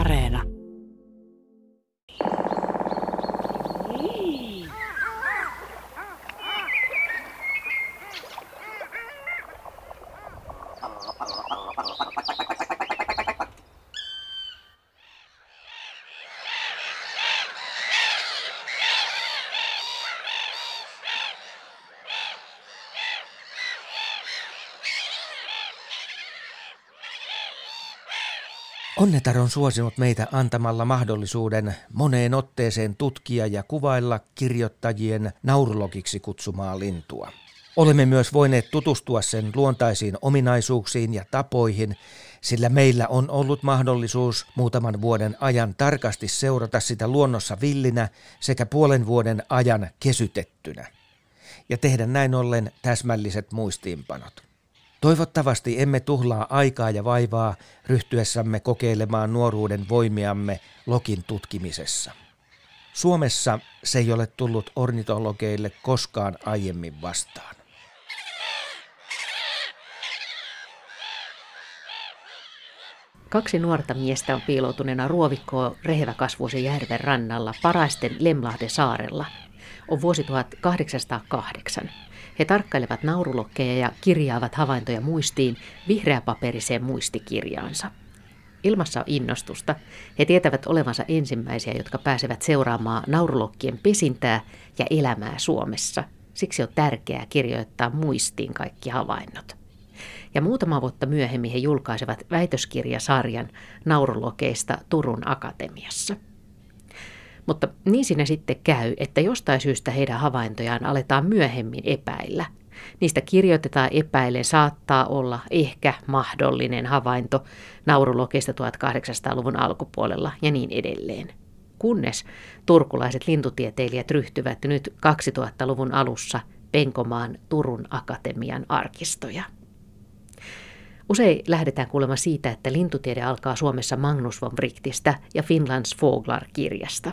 Areena. Onnetar on suosinut meitä antamalla mahdollisuuden moneen otteeseen tutkia ja kuvailla kirjoittajien naurulokiksi kutsumaa lintua. Olemme myös voineet tutustua sen luontaisiin ominaisuuksiin ja tapoihin, sillä meillä on ollut mahdollisuus muutaman vuoden ajan tarkasti seurata sitä luonnossa villinä sekä puolen vuoden ajan kesytettynä ja tehdä näin ollen täsmälliset muistiinpanot. Toivottavasti emme tuhlaa aikaa ja vaivaa ryhtyessämme kokeilemaan nuoruuden voimiamme lokin tutkimisessa. Suomessa se ei ole tullut ornitologeille koskaan aiemmin vastaan. Kaksi nuorta miestä on piiloutuneena ruovikkoon reheväkasvuisen järven rannalla Paraisten Lemlahden saarella. On vuosi 1808. He tarkkailevat naurulokkeja ja kirjaavat havaintoja muistiin vihreäpaperiseen muistikirjaansa. Ilmassa on innostusta. He tietävät olevansa ensimmäisiä, jotka pääsevät seuraamaan naurulokkien pesintää ja elämää Suomessa. Siksi on tärkeää kirjoittaa muistiin kaikki havainnot. Ja muutama vuotta myöhemmin he julkaisevat väitöskirjasarjan naurulokeista Turun Akatemiassa. Mutta niin siinä sitten käy, että jostain syystä heidän havaintojaan aletaan myöhemmin epäillä. Niistä kirjoitetaan epäillen saattaa olla ehkä mahdollinen havainto naurulokeista 1800-luvun alkupuolella ja niin edelleen. Kunnes turkulaiset lintutieteilijät ryhtyvät nyt 2000-luvun alussa Penkomaan Turun Akatemian arkistoja. Usein lähdetään kuulemma siitä, että lintutiede alkaa Suomessa Magnus von Wrightistä ja Finlands Fåglar-kirjasta.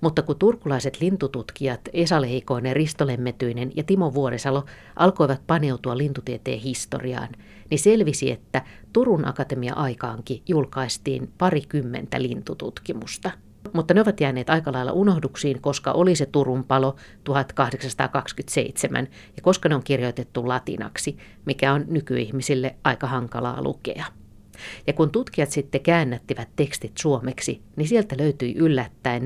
Mutta kun turkulaiset lintututkijat Esa Lehikoinen, Risto Lemmetyinen ja Timo Vuoresalo alkoivat paneutua lintutieteen historiaan, niin selvisi, että Turun Akatemia-aikaankin julkaistiin 20 lintututkimusta. Mutta ne ovat jääneet aika lailla unohduksiin, koska oli se Turun palo 1827 ja koska ne on kirjoitettu latinaksi, mikä on nykyihmisille aika hankalaa lukea. Ja kun tutkijat sitten käännättivät tekstit suomeksi, niin sieltä löytyi yllättäen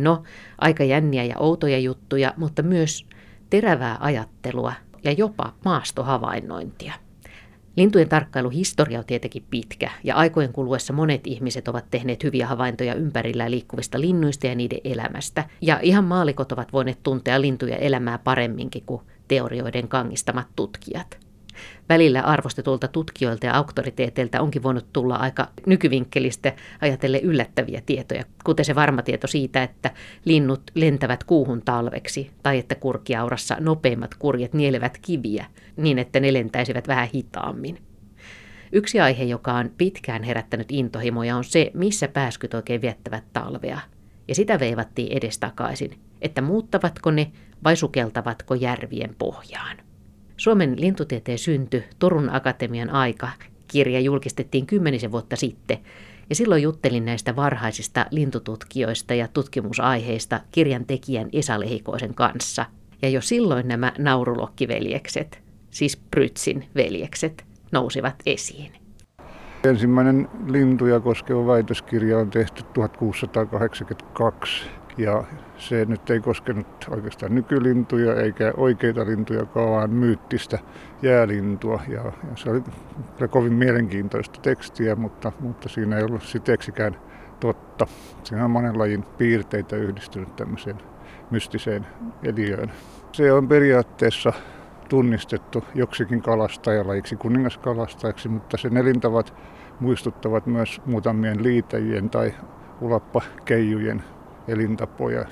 aika jänniä ja outoja juttuja, mutta myös terävää ajattelua ja jopa maastohavainnointia. Lintujen tarkkailuhistoria on tietenkin pitkä, ja aikojen kuluessa monet ihmiset ovat tehneet hyviä havaintoja ympärillä liikkuvista linnuista ja niiden elämästä, ja ihan maallikot ovat voineet tuntea lintuja elämää paremminkin kuin teorioiden kangistamat tutkijat. Välillä arvostetulta tutkijoilta ja auktoriteeteilta onkin voinut tulla aika nykyvinkkelistä ajatellen yllättäviä tietoja, kuten se varma tieto siitä, että linnut lentävät kuuhun talveksi, tai että kurkiaurassa nopeimmat kurjet nielevät kiviä niin, että ne lentäisivät vähän hitaammin. Yksi aihe, joka on pitkään herättänyt intohimoja, on se, missä pääskyt oikein viettävät talvea. Ja sitä veivattiin edestakaisin, että muuttavatko ne vai sukeltavatko järvien pohjaan. Suomen lintutieteen synty Turun Akatemian aika -kirja julkistettiin 10 vuotta sitten, ja silloin juttelin näistä varhaisista lintututkijoista ja tutkimusaiheista kirjan tekijän Esa Lehikoisen kanssa. Ja jo silloin nämä naurulokkiveljekset, siis Prytzin veljekset, nousivat esiin. Ensimmäinen lintuja koskeva väitöskirja on tehty 1682. Ja se nyt ei koskenut oikeastaan nykylintuja eikä oikeita lintujakaan, vaan myyttistä jäälintua. Ja se oli kovin mielenkiintoista tekstiä, mutta siinä ei ollut siteksikään totta. Siinä on monen lajin piirteitä yhdistynyt tämmöiseen mystiseen eliöön. Se on periaatteessa tunnistettu joksikin kalastajalajiksi, kuningaskalastajaksi, mutta sen elintavat muistuttavat myös muutamien liitäjien tai ulappakeijujen elintapoja.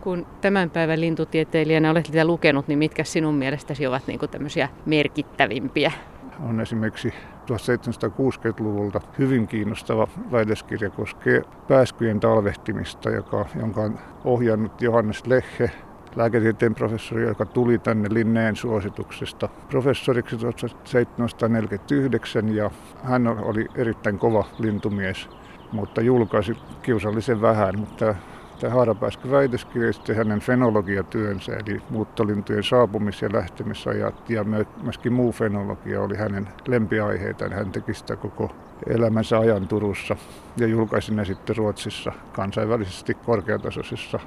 Kun tämän päivän lintutieteilijänä olet niitä lukenut, niin mitkä sinun mielestäsi ovat niin kuin tämmöisiä merkittävimpiä? On esimerkiksi 1760-luvulta hyvin kiinnostava väitöskirja koskee pääskyjen talvehtimista, jonka on ohjannut Johannes Leche, lääketieteen professori, joka tuli tänne Linneen suosituksesta professoriksi 1749, ja hän oli erittäin kova lintumies. mutta julkaisi kiusallisen vähän. Mutta tämä Haarapääskö väitöskirjasti hänen fenologiatyönsä, eli muuttolintujen saapumis- ja lähtemisajat ja myöskin muu fenologia oli hänen lempiaiheitaan. Hän teki sitä koko elämänsä ajan Turussa ja julkaisi ne sitten Ruotsissa kansainvälisesti korkeatasoisessa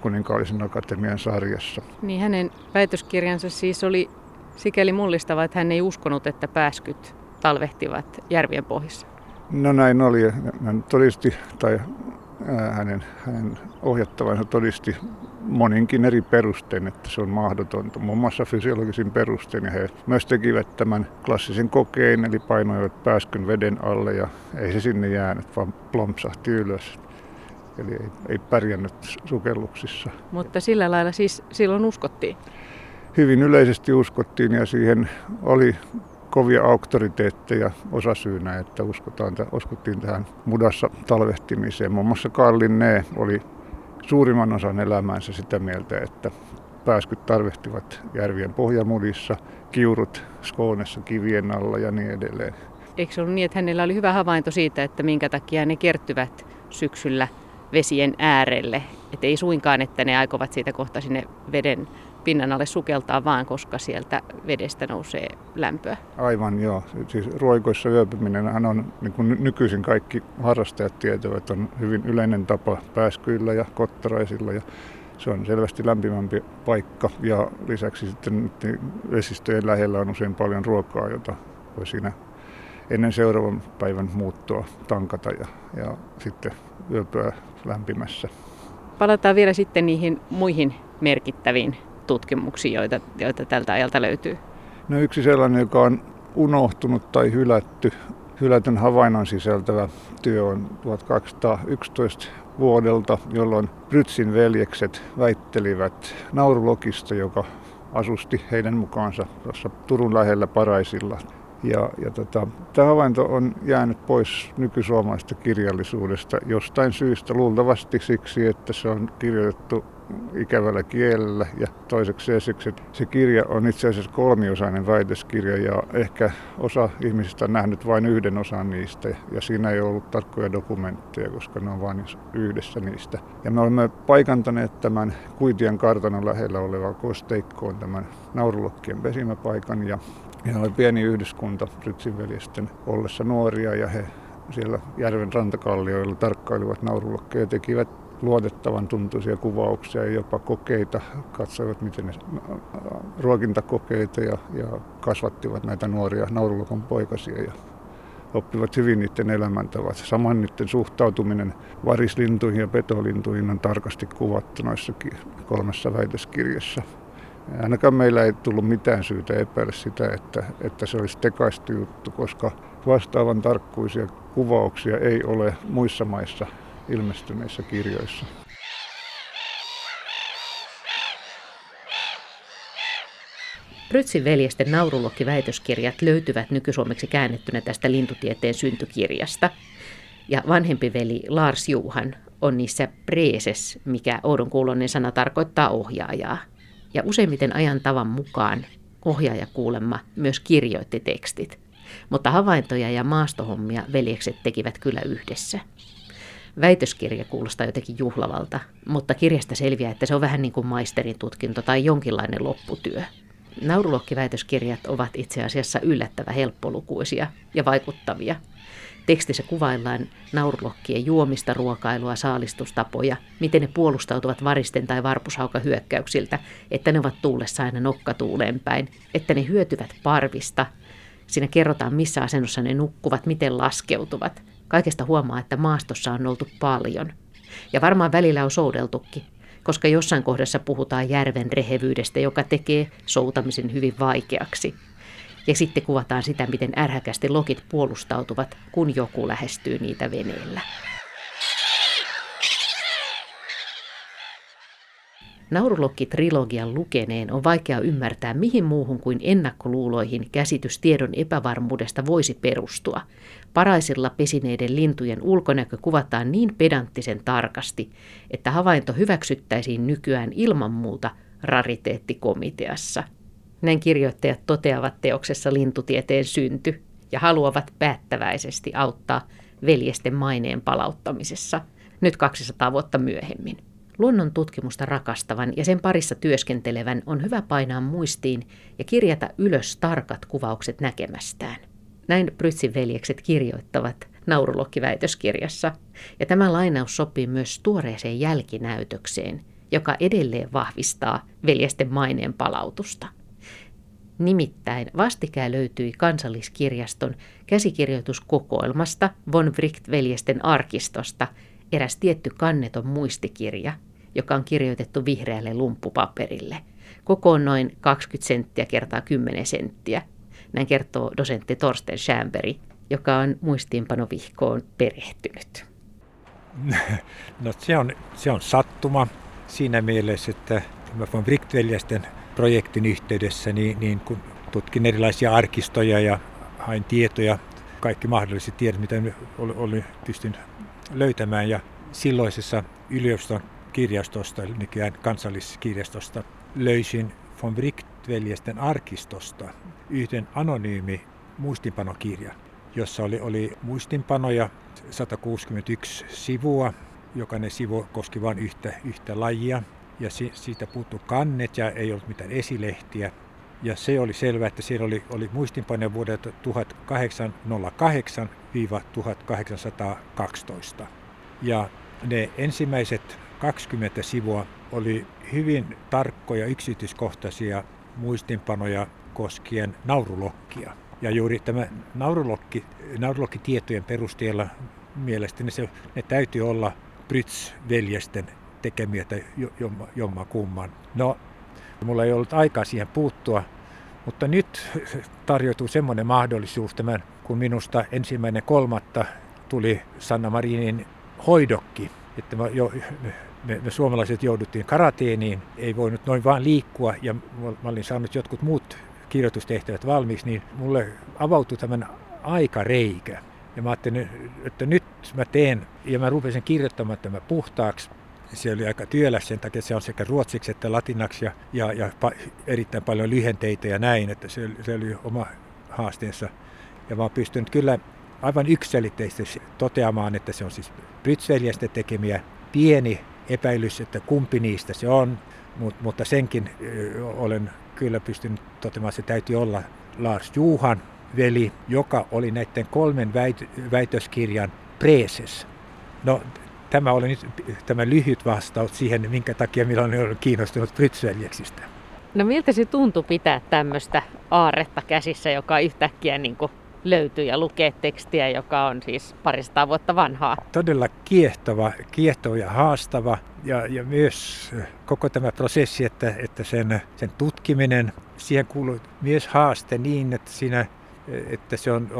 Kuninkaallisen akatemian sarjassa. Niin hänen väitöskirjansa siis oli sikäli mullistava, että hän ei uskonut, että pääskyt talvehtivat järvien pohjissa. No näin oli. Hän todisti, tai hänen ohjattavansa todisti moninkin eri perustein, että se on mahdotonta, muun muassa fysiologisin perustein. Ja he myös tekivät tämän klassisen kokein, eli painoivat pääskyn veden alle ja ei se sinne jäänyt, vaan plompsahti ylös. Eli ei pärjännyt sukelluksissa. Mutta sillä lailla siis silloin uskottiin? Hyvin yleisesti uskottiin ja siihen oli kovia auktoriteetteja osasyynä, että uskottiin tähän mudassa talvehtimiseen. Muun muassa Karline oli suurimman osan elämäänsä sitä mieltä, että pääskyt talvehtivat järvien pohjamudissa, kiurut Skånessa kivien alla ja niin edelleen. Eikö se ollut niin, että hänellä oli hyvä havainto siitä, että minkä takia ne kertyvät syksyllä vesien äärelle? Et ei suinkaan, että ne aikovat siitä kohta sinne veden pinnan alle sukeltaa, vaan koska sieltä vedestä nousee lämpöä. Aivan joo. Siis ruoikoissa yöpyminenhän on, niin kuin nykyisin kaikki harrastajat tietävät, on hyvin yleinen tapa pääskyillä ja kottaraisilla. Ja se on selvästi lämpimämpi paikka ja lisäksi sitten vesistöjen lähellä on usein paljon ruokaa, jota voi siinä ennen seuraavan päivän muuttoa tankata ja sitten yöpyä lämpimässä. Palataan vielä sitten niihin muihin merkittäviin tutkimuksiin, joita tältä ajalta löytyy. No yksi sellainen, joka on unohtunut tai hylätyn havainnon sisältävä työ on 1211 vuodelta, jolloin Prytzin veljekset väittelivät naurulokista, joka asusti heidän mukaansa tuossa Turun lähellä Paraisilla. Tämä havainto on jäänyt pois nykysuomalaisesta kirjallisuudesta jostain syystä, luultavasti siksi, että se on kirjoitettu ikävällä kielellä ja toiseksi siksi, että se kirja on itse asiassa kolmiosainen väitöskirja ja ehkä osa ihmisistä on nähnyt vain yhden osan niistä ja siinä ei ollut tarkkoja dokumentteja, koska ne on vain yhdessä niistä. Ja me olemme paikantaneet tämän Kuitian kartanon lähellä olevaan kosteikkoon tämän naurulokkien pesimäpaikan ja oli pieni yhdyskunta Prytzin veljesten ollessa nuoria ja he siellä järven rantakallioilla tarkkailivat naurulokkeja ja tekivät luotettavan tuntuisia kuvauksia ja jopa kokeita, katsoivat miten ne ruokintakokeita ja kasvattivat näitä nuoria naurulokon poikasia ja oppivat hyvin niiden elämäntavat. Saman niiden suhtautuminen varislintuihin ja petolintuihin on tarkasti kuvattu noissa kolmessa väitöskirjassa. Ainakaan meillä ei tullut mitään syytä epäillä sitä, että se olisi tekaistu juttu, koska vastaavan tarkkuisia kuvauksia ei ole muissa maissa ilmestyneissä kirjoissa. Prytzin veljesten naurulokkiväitöskirjat löytyvät nykysuomeksi käännettynä tästä lintutieteen syntykirjasta. Ja vanhempi veli Lars Johan on niissä preeses, mikä oudonkuuloinen sana tarkoittaa ohjaajaa. Ja useimmiten ajan tavan mukaan ohjaaja kuulemma myös kirjoitti tekstit. Mutta havaintoja ja maastohommia veljekset tekivät kyllä yhdessä. Väitöskirja kuulostaa jotenkin juhlavalta, mutta kirjasta selviää, että se on vähän niin kuin maisterin tutkinto tai jonkinlainen lopputyö. Naurulokkiväitöskirjat ovat itse asiassa yllättävän helppolukuisia ja vaikuttavia. Tekstissä kuvaillaan naurulokkien juomista, ruokailua, saalistustapoja, miten ne puolustautuvat varisten tai varpushaukahyökkäyksiltä, että ne ovat tuulessa aina nokkatuuleen päin, että ne hyötyvät parvista. Siinä kerrotaan, missä asennossa ne nukkuvat, miten laskeutuvat. Kaikesta huomaa, että maastossa on oltu paljon. Ja varmaan välillä on soudeltukin, koska jossain kohdassa puhutaan järven rehevyydestä, joka tekee soutamisen hyvin vaikeaksi. Ja sitten kuvataan sitä, miten ärhäkästi lokit puolustautuvat, kun joku lähestyy niitä veneellä. Naurulokki-trilogian lukeneen on vaikea ymmärtää, mihin muuhun kuin ennakkoluuloihin käsitys tiedon epävarmuudesta voisi perustua. Paraisilla pesineiden lintujen ulkonäkö kuvataan niin pedanttisen tarkasti, että havainto hyväksyttäisiin nykyään ilman muuta rariteettikomiteassa. Näin kirjoittajat toteavat teoksessa lintutieteen synty ja haluavat päättäväisesti auttaa veljesten maineen palauttamisessa, nyt 200 vuotta myöhemmin. Luonnon tutkimusta rakastavan ja sen parissa työskentelevän on hyvä painaa muistiin ja kirjata ylös tarkat kuvaukset näkemästään. Näin Prytzin veljekset kirjoittavat Naurulokki-väitöskirjassa, ja tämä lainaus sopii myös tuoreeseen jälkinäytökseen, joka edelleen vahvistaa veljesten maineen palautusta. Nimittäin vastikään löytyi Kansalliskirjaston käsikirjoituskokoelmasta von Wright-veljesten arkistosta eräs tietty kanneton muistikirja, joka on kirjoitettu vihreälle lumppupaperille. Koko on noin 20 senttiä kertaa 10 senttiä. Näin kertoo dosentti Torsten Stjernberg, joka on muistiinpanovihkoon perehtynyt. No se on sattuma siinä mielessä, että tämä von Wright-veljesten projektin yhteydessä niin kun tutkin erilaisia arkistoja ja hain tietoja, kaikki mahdolliset tiedot, mitä olin pystyn löytämään, ja silloisessa yliopiston kirjastosta, nykyään Kansalliskirjastosta, löysin von Wright-veljesten arkistosta yhden anonyymi muistinpanokirjan, jossa oli muistinpanoja 161 sivua, jokainen sivu koski vain yhtä lajia, ja siitä puuttui kannet ja ei ollut mitään esilehtiä. Ja se oli selvää, että siellä oli muistinpanoja vuodelta 1808–1812. Ja ne ensimmäiset 20 sivua oli hyvin tarkkoja, yksityiskohtaisia muistinpanoja koskien naurulokkia. Ja juuri tämä naurulokkitietojen perusteella mielestäni ne täytyy olla Prytz-veljesten tekemiä tai jommakumman. No, mulla ei ollut aikaa siihen puuttua, mutta nyt tarjoutuu semmoinen mahdollisuus tämän, kun minusta 1.3. tuli Sanna Marinin hoidokki, että me suomalaiset jouduttiin karateeniin, ei voinut noin vaan liikkua, ja mä olin saanut jotkut muut kirjoitustehtävät valmiiksi, niin mulle avautui tämän aikareikä. Ja mä ajattelin, että nyt mä teen, ja mä rupesin kirjoittamaan tämän puhtaaksi. Se oli aika työläs sen takia, että se on sekä ruotsiksi että latinaksi ja erittäin paljon lyhenteitä ja näin, että se oli oma haasteensa. Ja mä oon pystynyt kyllä aivan yksiselitteisesti toteamaan, että se on siis Prytz-veljesten tekemiä, pieni epäilys, että kumpi niistä se on, mutta senkin olen kyllä pystynyt toteamaan, että se täytyy olla Lars Johan veli, joka oli näiden 3 väitöskirjan preeses. No, tämä oli nyt tämä lyhyt vastaus siihen, minkä takia minä olen kiinnostunut Prytz-veljeksistä. No miltä se tuntui pitää tämmöistä aarretta käsissä, joka yhtäkkiä niin kuin löytyy ja lukee tekstiä, joka on siis 200 vuotta vanhaa? Todella kiehtova ja haastava. Ja myös koko tämä prosessi, että sen tutkiminen, siihen kuuluu myös haaste niin, että se on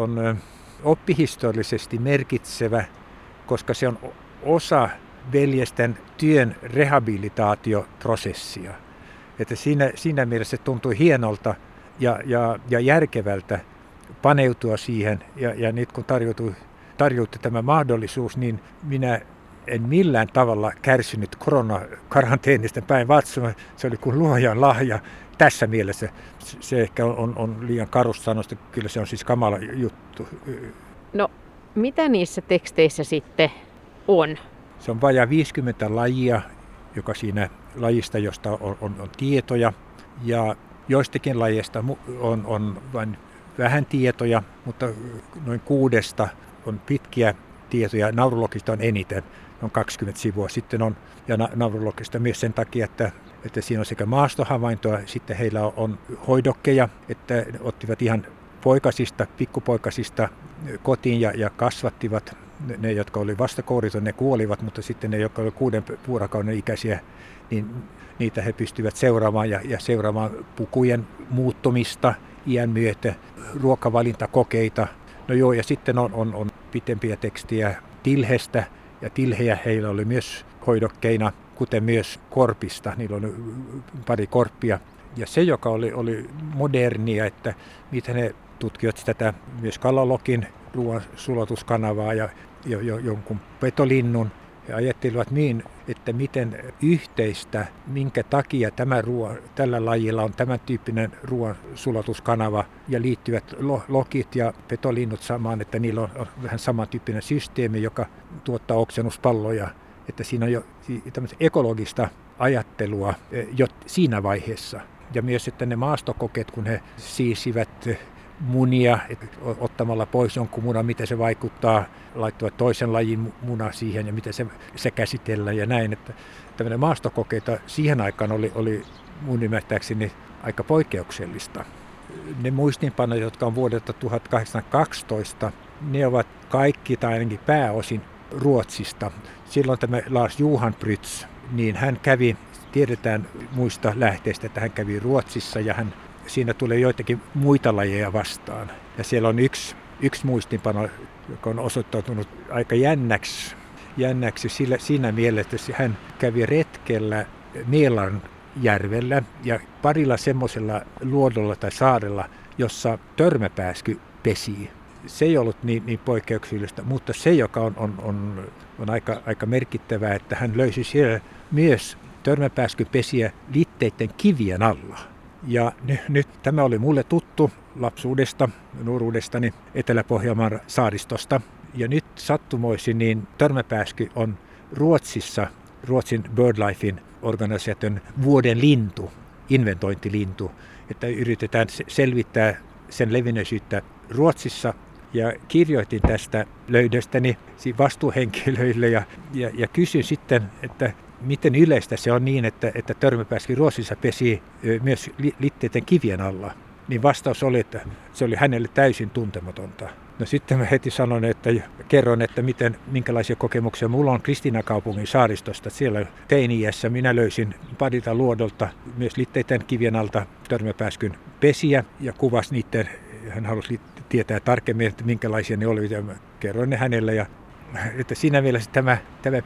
oppihistoriallisesti merkitsevä, koska se on osa veljesten työn rehabilitaatioprosessia. Että siinä mielessä se tuntui hienolta ja järkevältä paneutua siihen. Ja nyt kun tarjoutui tämä mahdollisuus, niin minä en millään tavalla kärsinyt koronakaranteenista päinvastoin. Se oli kuin luojan lahja tässä mielessä. Se ehkä on liian karusta sanosta. Kyllä se on siis kamala juttu. No, mitä niissä teksteissä sitten on? Se on vajaa 50 lajia, joka siinä lajista, josta on tietoja. Ja joistakin lajeista on vain vähän tietoja, mutta noin 6 on pitkiä tietoja. Naurulokista on eniten, on 20 sivua. Sitten on, ja naurulokista myös sen takia, että siinä on sekä maastohavaintoa, sitten heillä on hoidokkeja, että ottivat ihan pikkupoikasista kotiin ja kasvattivat. Ne, jotka oli vastakouriton, ne kuolivat, mutta sitten ne, jotka oli 6 vuorokauden ikäisiä, niin niitä he pystyvät seuraamaan ja seuraamaan pukujen muuttumista iän myötä, ruokavalintakokeita. No joo, ja sitten on pitempiä tekstiä tilhestä, ja tilhejä heillä oli myös hoidokkeina, kuten myös korpista. Niillä oli 2 korppia. Ja se, joka oli modernia, että miten he tutkivat tätä myös kalalokin ruoan sulatuskanavaa ja jonkun petolinnun. he ajattelivat niin, että miten yhteistä, minkä takia tällä lajilla on tämän tyyppinen ruoan sulatuskanava ja liittyvät lokit ja petolinnut samaan, että niillä on vähän samantyyppinen systeemi, joka tuottaa oksennuspalloja. Että siinä on jo tämmöistä ekologista ajattelua jo siinä vaiheessa. Ja myös, että ne maastokokeet, kun he siisivät munia, ottamalla pois jonkun munan, miten se vaikuttaa, laittua toisen lajin muna siihen ja miten se käsitellään ja näin. Että tämmöinen maastokokeita siihen aikaan oli mun ymmärtääkseni aika poikkeuksellista. Ne muistinpanot, jotka on vuodelta 1812, ne ovat kaikki tai ainakin pääosin Ruotsista. Silloin tämä Lars Johan Prytz, niin hän kävi, tiedetään muista lähteistä, että hän kävi Ruotsissa ja hän siinä tulee joitakin muita lajeja vastaan. Ja siellä on yksi muistinpano, joka on osoittautunut aika jännäksi siinä mielessä, että hän kävi retkellä Mielanjärvellä ja parilla semmoisella luodolla tai saarella, jossa törmäpääsky pesii. Se ei ollut niin poikkeuksellista, mutta se, joka on aika merkittävää, että hän löysi siellä myös törmäpääskypesiä liitteiden kivien alla. Ja nyt tämä oli mulle tuttu lapsuudesta, nuoruudestani Etelä-Pohjanmaan saaristosta. Ja nyt sattumoisin, niin törmäpääsky on Ruotsissa, Ruotsin BirdLifein organisaation vuoden lintu, inventointilintu. Että yritetään selvittää sen levinneisyyttä Ruotsissa. Ja kirjoitin tästä löydöstäni vastuuhenkilöille ja kysyin sitten, että miten yleistä se on niin, että törmäpääsky Ruotsissa pesii myös liitteiden kivien alla? Niin vastaus oli, että se oli hänelle täysin tuntematonta. No sitten mä heti sanoin, että kerron, että minkälaisia kokemuksia mulla on Kristiina-kaupungin saaristosta. Siellä teini-iässä minä löysin Padita-luodolta myös liitteiden kivien alta törmäpääskyn pesiä ja kuvasi niiden. Hän halusi tietää tarkemmin, että minkälaisia ne olivat ja mä kerroin ne hänelle. Ja, että siinä mielessä tämä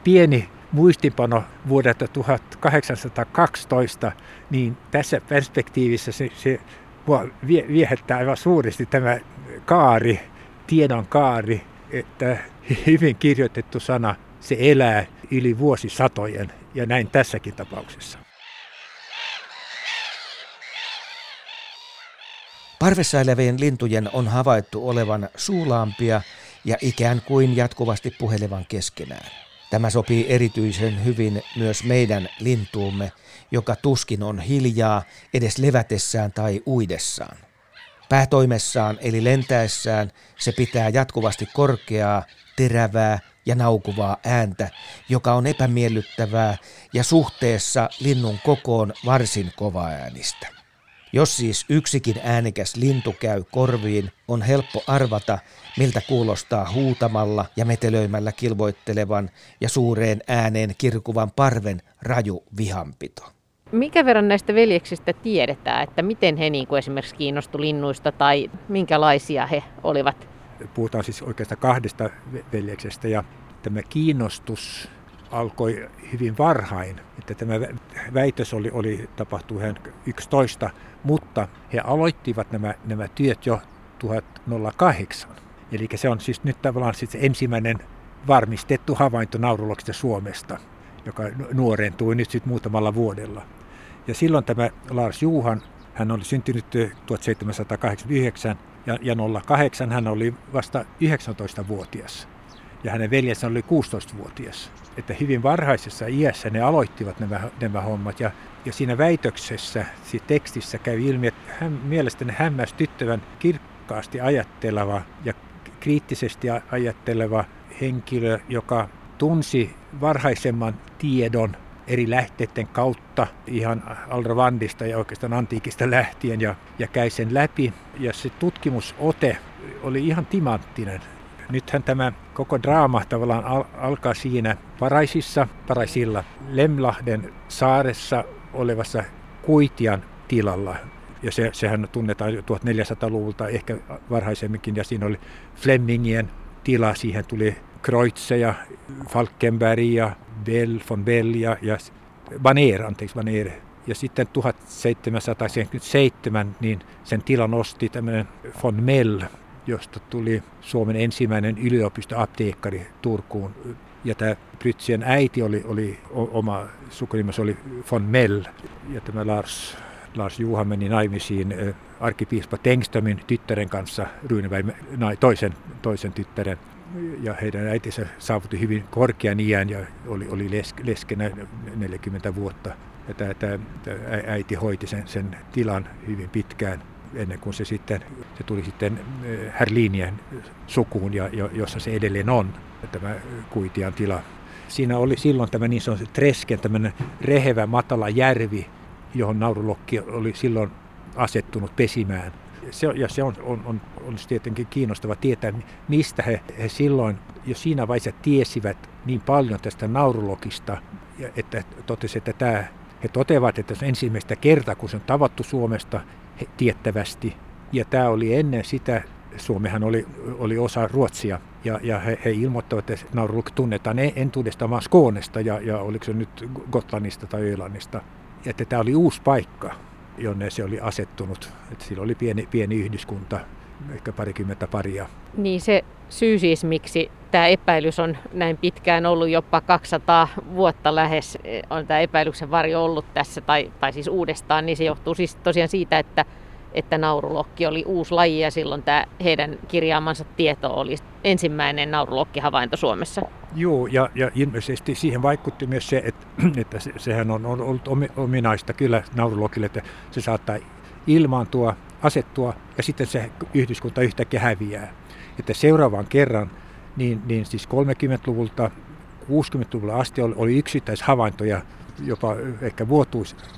pieni muistinpano vuodelta 1812, niin tässä perspektiivissä se viehättää aivan suuresti tämä kaari, tiedon kaari, että hyvin kirjoitettu sana, se elää yli vuosisatojen ja näin tässäkin tapauksessa. Parvessa elävien lintujen on havaittu olevan suulaampia ja ikään kuin jatkuvasti puhelevan keskenään. Tämä sopii erityisen hyvin myös meidän lintuumme, joka tuskin on hiljaa edes levätessään tai uidessaan. Päätoimessaan eli lentäessään se pitää jatkuvasti korkeaa, terävää ja naukuvaa ääntä, joka on epämiellyttävää ja suhteessa linnun kokoon varsin kovaäänistä. Jos siis yksikin äänekäs lintu käy korviin, on helppo arvata, miltä kuulostaa huutamalla ja metelöimällä kilvoittelevan ja suureen ääneen kirkuvan parven raju vihanpito. Mikä verran näistä veljeksistä tiedetään, että miten he niin kuin esimerkiksi kiinnostu linnuista tai minkälaisia he olivat? Puhutaan siis oikeastaan kahdesta veljeksestä ja tämä kiinnostus alkoi hyvin varhain, että tämä väitös tapahtui 11, mutta he aloittivat nämä työt jo 1008. Eli se on siis nyt tavallaan siis ensimmäinen varmistettu havainto naurulokista Suomesta, joka nuorentui nyt sitten muutamalla vuodella. Ja silloin tämä Lars Johan, hän oli syntynyt 1789 ja 08 hän oli vasta 19-vuotias. Ja hänen veljensä oli 16-vuotias. Että hyvin varhaisessa iässä ne aloittivat nämä hommat. Ja siinä väitöksessä, siinä tekstissä kävi ilmi, että mielestäni hämmästyttävän kirkkaasti ajatteleva ja kriittisesti ajatteleva henkilö, joka tunsi varhaisemman tiedon eri lähteiden kautta ihan Aldrovandista ja oikeastaan antiikista lähtien ja käy sen läpi. Ja se tutkimusote oli ihan timanttinen. Nythän tämä koko draama tavallaan alkaa siinä Paraisilla Lemlahden saaressa olevassa Kuitian tilalla. Ja sehän tunnetaan 1400-luvulta ehkä varhaisemminkin. Ja siinä oli Flemingien tila. Siihen tuli Kreutze ja Falkenberg ja Bell, von Bell ja Baner. Ja sitten 1777 niin sen tilan nosti tämmöinen von Mell, josta tuli Suomen ensimmäinen yliopistoapteekkari Turkuun. Ja tämä Prytzien äiti oli oma sukunimensä oli von Mell. Ja tämä Lars Johan meni naimisiin arkkipiispa Tengströmin tyttären kanssa, Runebergin toisen tyttären. Ja heidän äitinsä saavutti hyvin korkean iän ja oli leskenä 40 vuotta. Ja tämä äiti hoiti sen tilan hyvin pitkään, ennen kuin se tuli sitten Herlinien sukuun, ja jossa se edelleen on, tämä Kuitian tila. Siinä oli silloin tämä niin sanottu Tresken, tämmöinen rehevä matala järvi, johon naurulokki oli silloin asettunut pesimään. Se on tietenkin kiinnostava tietää, mistä he silloin jo siinä vaiheessa tiesivät niin paljon tästä naurulokista, että totesi, että he toteavat, että se on ensimmäistä kertaa, kun se on tavattu Suomesta tiettävästi. Ja tämä oli ennen sitä, Suomihan oli osa Ruotsia, ja he ilmoittavat, että naurulokki tunnetaan entuudestaan vaan Skånesta, ja oliko se nyt Gotlannista tai Ölannista. Että tämä oli uusi paikka, jonne se oli asettunut. Että sillä oli pieni yhdyskunta, ehkä parikymmentä paria. Niin se syy siis, miksi tämä epäilys on näin pitkään ollut, jopa 200 vuotta lähes on tämä epäilyksen varjo ollut tässä, tai siis uudestaan, niin se johtuu siis tosiaan siitä, että naurulokki oli uusi laji, ja silloin tämä heidän kirjaamansa tieto oli ensimmäinen naurulokkihavainto Suomessa. Joo, ja ilmeisesti siihen vaikutti myös se, että sehän on ollut ominaista kyllä naurulokille, että se saattaa ilmaantua, asettua, ja sitten se yhdyskunta yhtäkkiä häviää. Että seuraavan kerran, niin siis 30-luvulta, 60-luvulla asti oli yksittäishavaintoja, jopa ehkä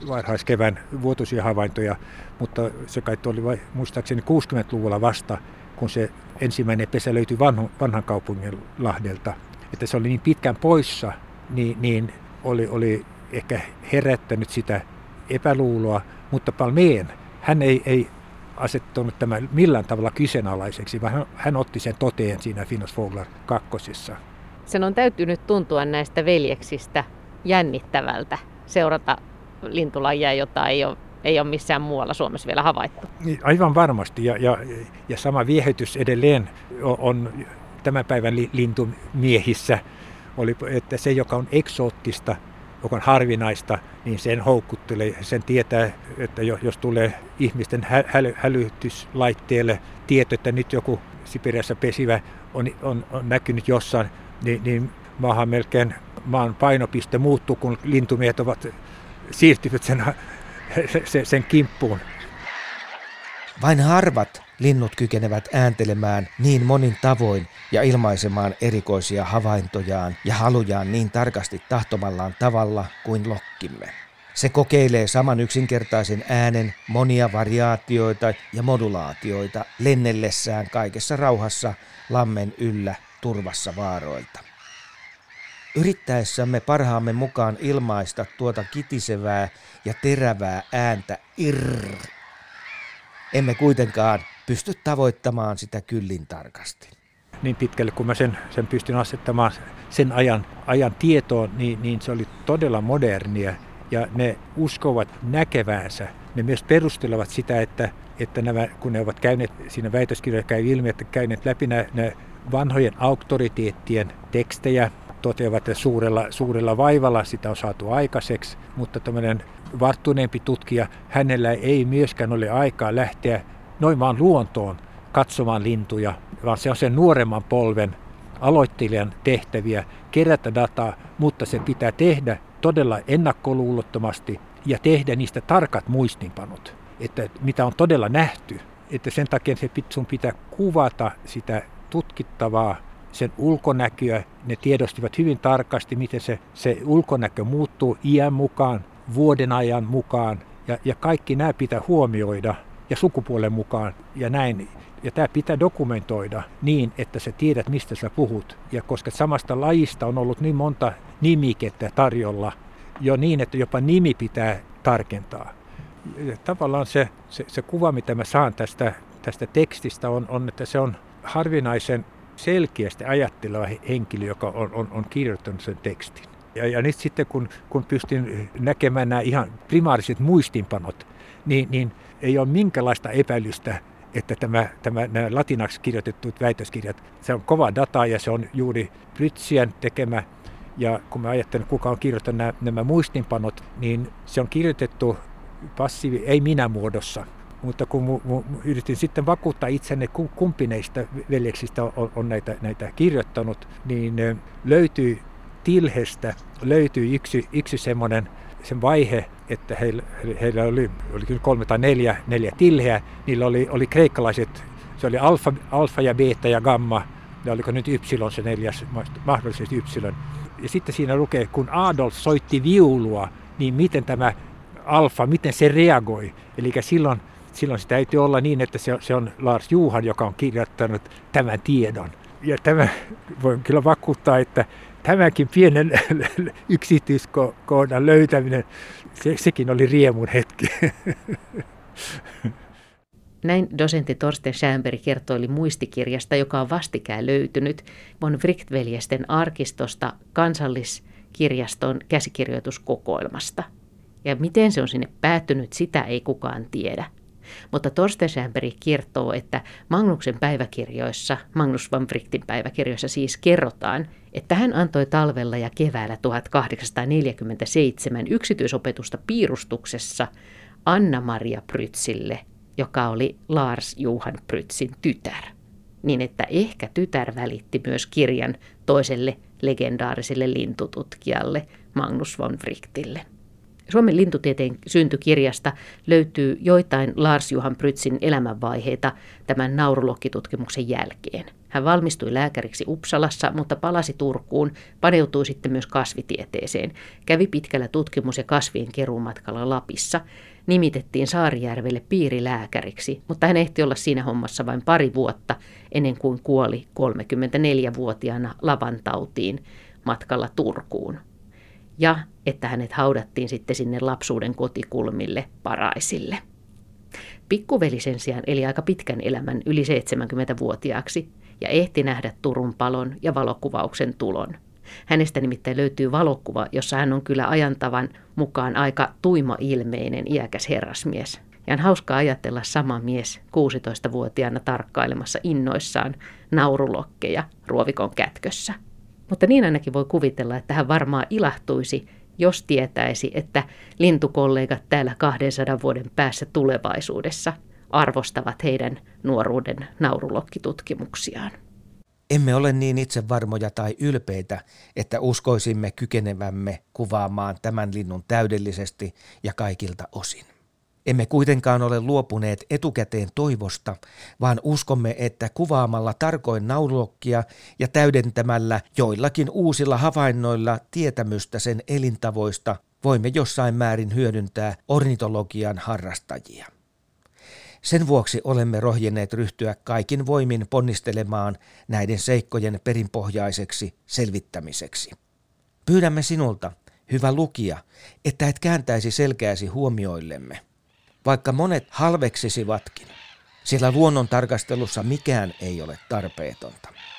varhaiskevään vuotuisia havaintoja, mutta se kai oli muistaakseni 60-luvulla vasta, kun se ensimmäinen pesä löytyi Vanhan kaupungin lahdelta. Että se oli niin pitkään poissa, niin oli ehkä herättänyt sitä epäluuloa, mutta Palmeen, hän ei asettunut tämän millään tavalla kyseenalaiseksi, vaan hän otti sen toteen siinä Finnås Fåglar kakkosessa. Sen on täytynyt tuntua näistä veljeksistä jännittävältä seurata lintulajia, jota ei ole missään muualla Suomessa vielä havaittu. Aivan varmasti, ja sama viehätys edelleen on tämän päivän lintumiehissä, että se, joka on eksoottista, joka on harvinaista, niin sen houkuttelee. Sen tietää, että jos tulee ihmisten hälytyslaitteelle tieto, että nyt joku Siperiassa pesivä on näkynyt jossain, niin maahan melkein maan painopiste muuttuu, kun lintumiehet ovat siirtyvät sen kimppuun. Vain harvat linnut kykenevät ääntelemään niin monin tavoin ja ilmaisemaan erikoisia havaintojaan ja halujaan niin tarkasti tahtomallaan tavalla kuin lokkimme. Se kokeilee saman yksinkertaisen äänen monia variaatioita ja modulaatioita lennellessään kaikessa rauhassa lammen yllä turvassa vaaroilta. Yrittäessämme parhaamme mukaan ilmaista tuota kitisevää ja terävää ääntä irr. Emme kuitenkaan pysty tavoittamaan sitä kyllin tarkasti. Niin pitkälle kun mä sen pystyn asettamaan sen ajan tietoon, niin se oli todella modernia. Ja ne uskovat näkeväänsä. Ne myös perustelevat sitä, että nämä, kun ne ovat käyneet, siinä väitöskirjassa käy ilmi, että käyneet läpi nämä vanhojen auktoriteettien tekstejä, toteavat, että suurella vaivalla sitä on saatu aikaiseksi, mutta tämmöinen varttuneempi tutkija, hänellä ei myöskään ole aikaa lähteä noin vaan luontoon katsomaan lintuja, vaan se on sen nuoremman polven aloittelijan tehtäviä kerätä dataa, mutta se pitää tehdä todella ennakkoluulottomasti ja tehdä niistä tarkat muistinpanot, että mitä on todella nähty. Että sen takia sun pitää kuvata sitä tutkittavaa, sen ulkonäköä. Ne tiedostivat hyvin tarkasti, miten se ulkonäkö muuttuu iän mukaan, vuoden ajan mukaan, ja kaikki nämä pitää huomioida ja sukupuolen mukaan ja näin. Ja tämä pitää dokumentoida niin, että sä tiedät, mistä sä puhut. Ja koska samasta lajista on ollut niin monta nimikettä tarjolla jo niin, että jopa nimi pitää tarkentaa. Ja tavallaan se kuva, mitä mä saan tästä tekstistä on, että se on harvinaisen selkeästi ajatteleva henkilö, joka on kirjoittanut sen tekstin. Ja nyt sitten, kun pystyn näkemään nämä ihan primaariset muistinpanot, niin ei ole minkäänlaista epäilystä, että nämä latinaksi kirjoitetut väitöskirjat, se on kova data ja se on juuri Prytzien tekemä. Ja kun mä ajattelen, kuka on kirjoittanut nämä muistinpanot, niin se on kirjoitettu passiivi, ei minä muodossa. Mutta kun yritin sitten vakuuttaa itsenne, kumpi näistä veljeksistä on näitä kirjoittanut, niin löytyy Tilhestä, löytyy yksi semmoinen sen vaihe, että heillä oli 3 tai 4 tilheä, niillä oli kreikkalaiset, se oli alfa ja beta ja gamma, ja oliko nyt ypsilon se neljäs, mahdollisesti ypsilon. Ja sitten siinä lukee, kun Adolf soitti viulua, niin miten tämä alfa, miten se reagoi. Eli silloin se täytyy olla niin, että se on Lars Johan, joka on kirjoittanut tämän tiedon. Ja tämä voin kyllä vakuuttaa, että tämäkin pienen yksityiskohdan löytäminen, sekin oli riemun hetki. Näin dosentti Torsten Stjernberg kertoili muistikirjasta, joka on vastikään löytynyt von Wright-veljesten arkistosta Kansalliskirjaston käsikirjoituskokoelmasta. Ja miten se on sinne päättynyt, sitä ei kukaan tiedä. Mutta Torsten Stjernberg kertoo, että Magnuksen päiväkirjoissa, Magnus von Wrightin päiväkirjoissa siis kerrotaan, että hän antoi talvella ja keväällä 1847 yksityisopetusta piirustuksessa Anna-Maria Prytzille, joka oli Lars Johan Prytzin tytär, niin että ehkä tytär välitti myös kirjan toiselle legendaariselle lintututkijalle Magnus von Wrichtille. Suomen lintutieteen syntykirjasta löytyy joitain Lars Johan Prytzin elämänvaiheita tämän naurulokitutkimuksen jälkeen. Hän valmistui lääkäriksi Upsalassa, mutta palasi Turkuun, paneutui sitten myös kasvitieteeseen. Kävi pitkällä tutkimus- ja kasvien keruumatkalla Lapissa. Nimitettiin Saarijärvelle piirilääkäriksi, mutta hän ehti olla siinä hommassa vain 2 vuotta ennen kuin kuoli 34-vuotiaana lavantautiin matkalla Turkuun. Ja että hänet haudattiin sitten sinne lapsuuden kotikulmille Paraisille. Pikkuveli sen sijaan eli aika pitkän elämän yli 70-vuotiaaksi ja ehti nähdä Turun palon ja valokuvauksen tulon. Hänestä nimittäin löytyy valokuva, jossa hän on kyllä ajantavan mukaan aika tuimailmeinen iäkäs herrasmies. Ja on hauskaa ajatella sama mies 16-vuotiaana tarkkailemassa innoissaan naurulokkeja ruovikon kätkössä. Mutta niin ainakin voi kuvitella, että hän varmaan ilahtuisi, jos tietäisi, että lintukollegat täällä 200 vuoden päässä tulevaisuudessa arvostavat heidän nuoruuden naurulokkitutkimuksiaan. Emme ole niin itsevarmoja tai ylpeitä, että uskoisimme kykenevämme kuvaamaan tämän linnun täydellisesti ja kaikilta osin. Emme kuitenkaan ole luopuneet etukäteen toivosta, vaan uskomme, että kuvaamalla tarkoin naulokkia ja täydentämällä joillakin uusilla havainnoilla tietämystä sen elintavoista voimme jossain määrin hyödyntää ornitologian harrastajia. Sen vuoksi olemme rohjenneet ryhtyä kaikin voimin ponnistelemaan näiden seikkojen perinpohjaiseksi selvittämiseksi. Pyydämme sinulta, hyvä lukija, että et kääntäisi selkääsi huomioillemme. Vaikka monet halveksisivatkin, sillä luonnontarkastelussa mikään ei ole tarpeetonta.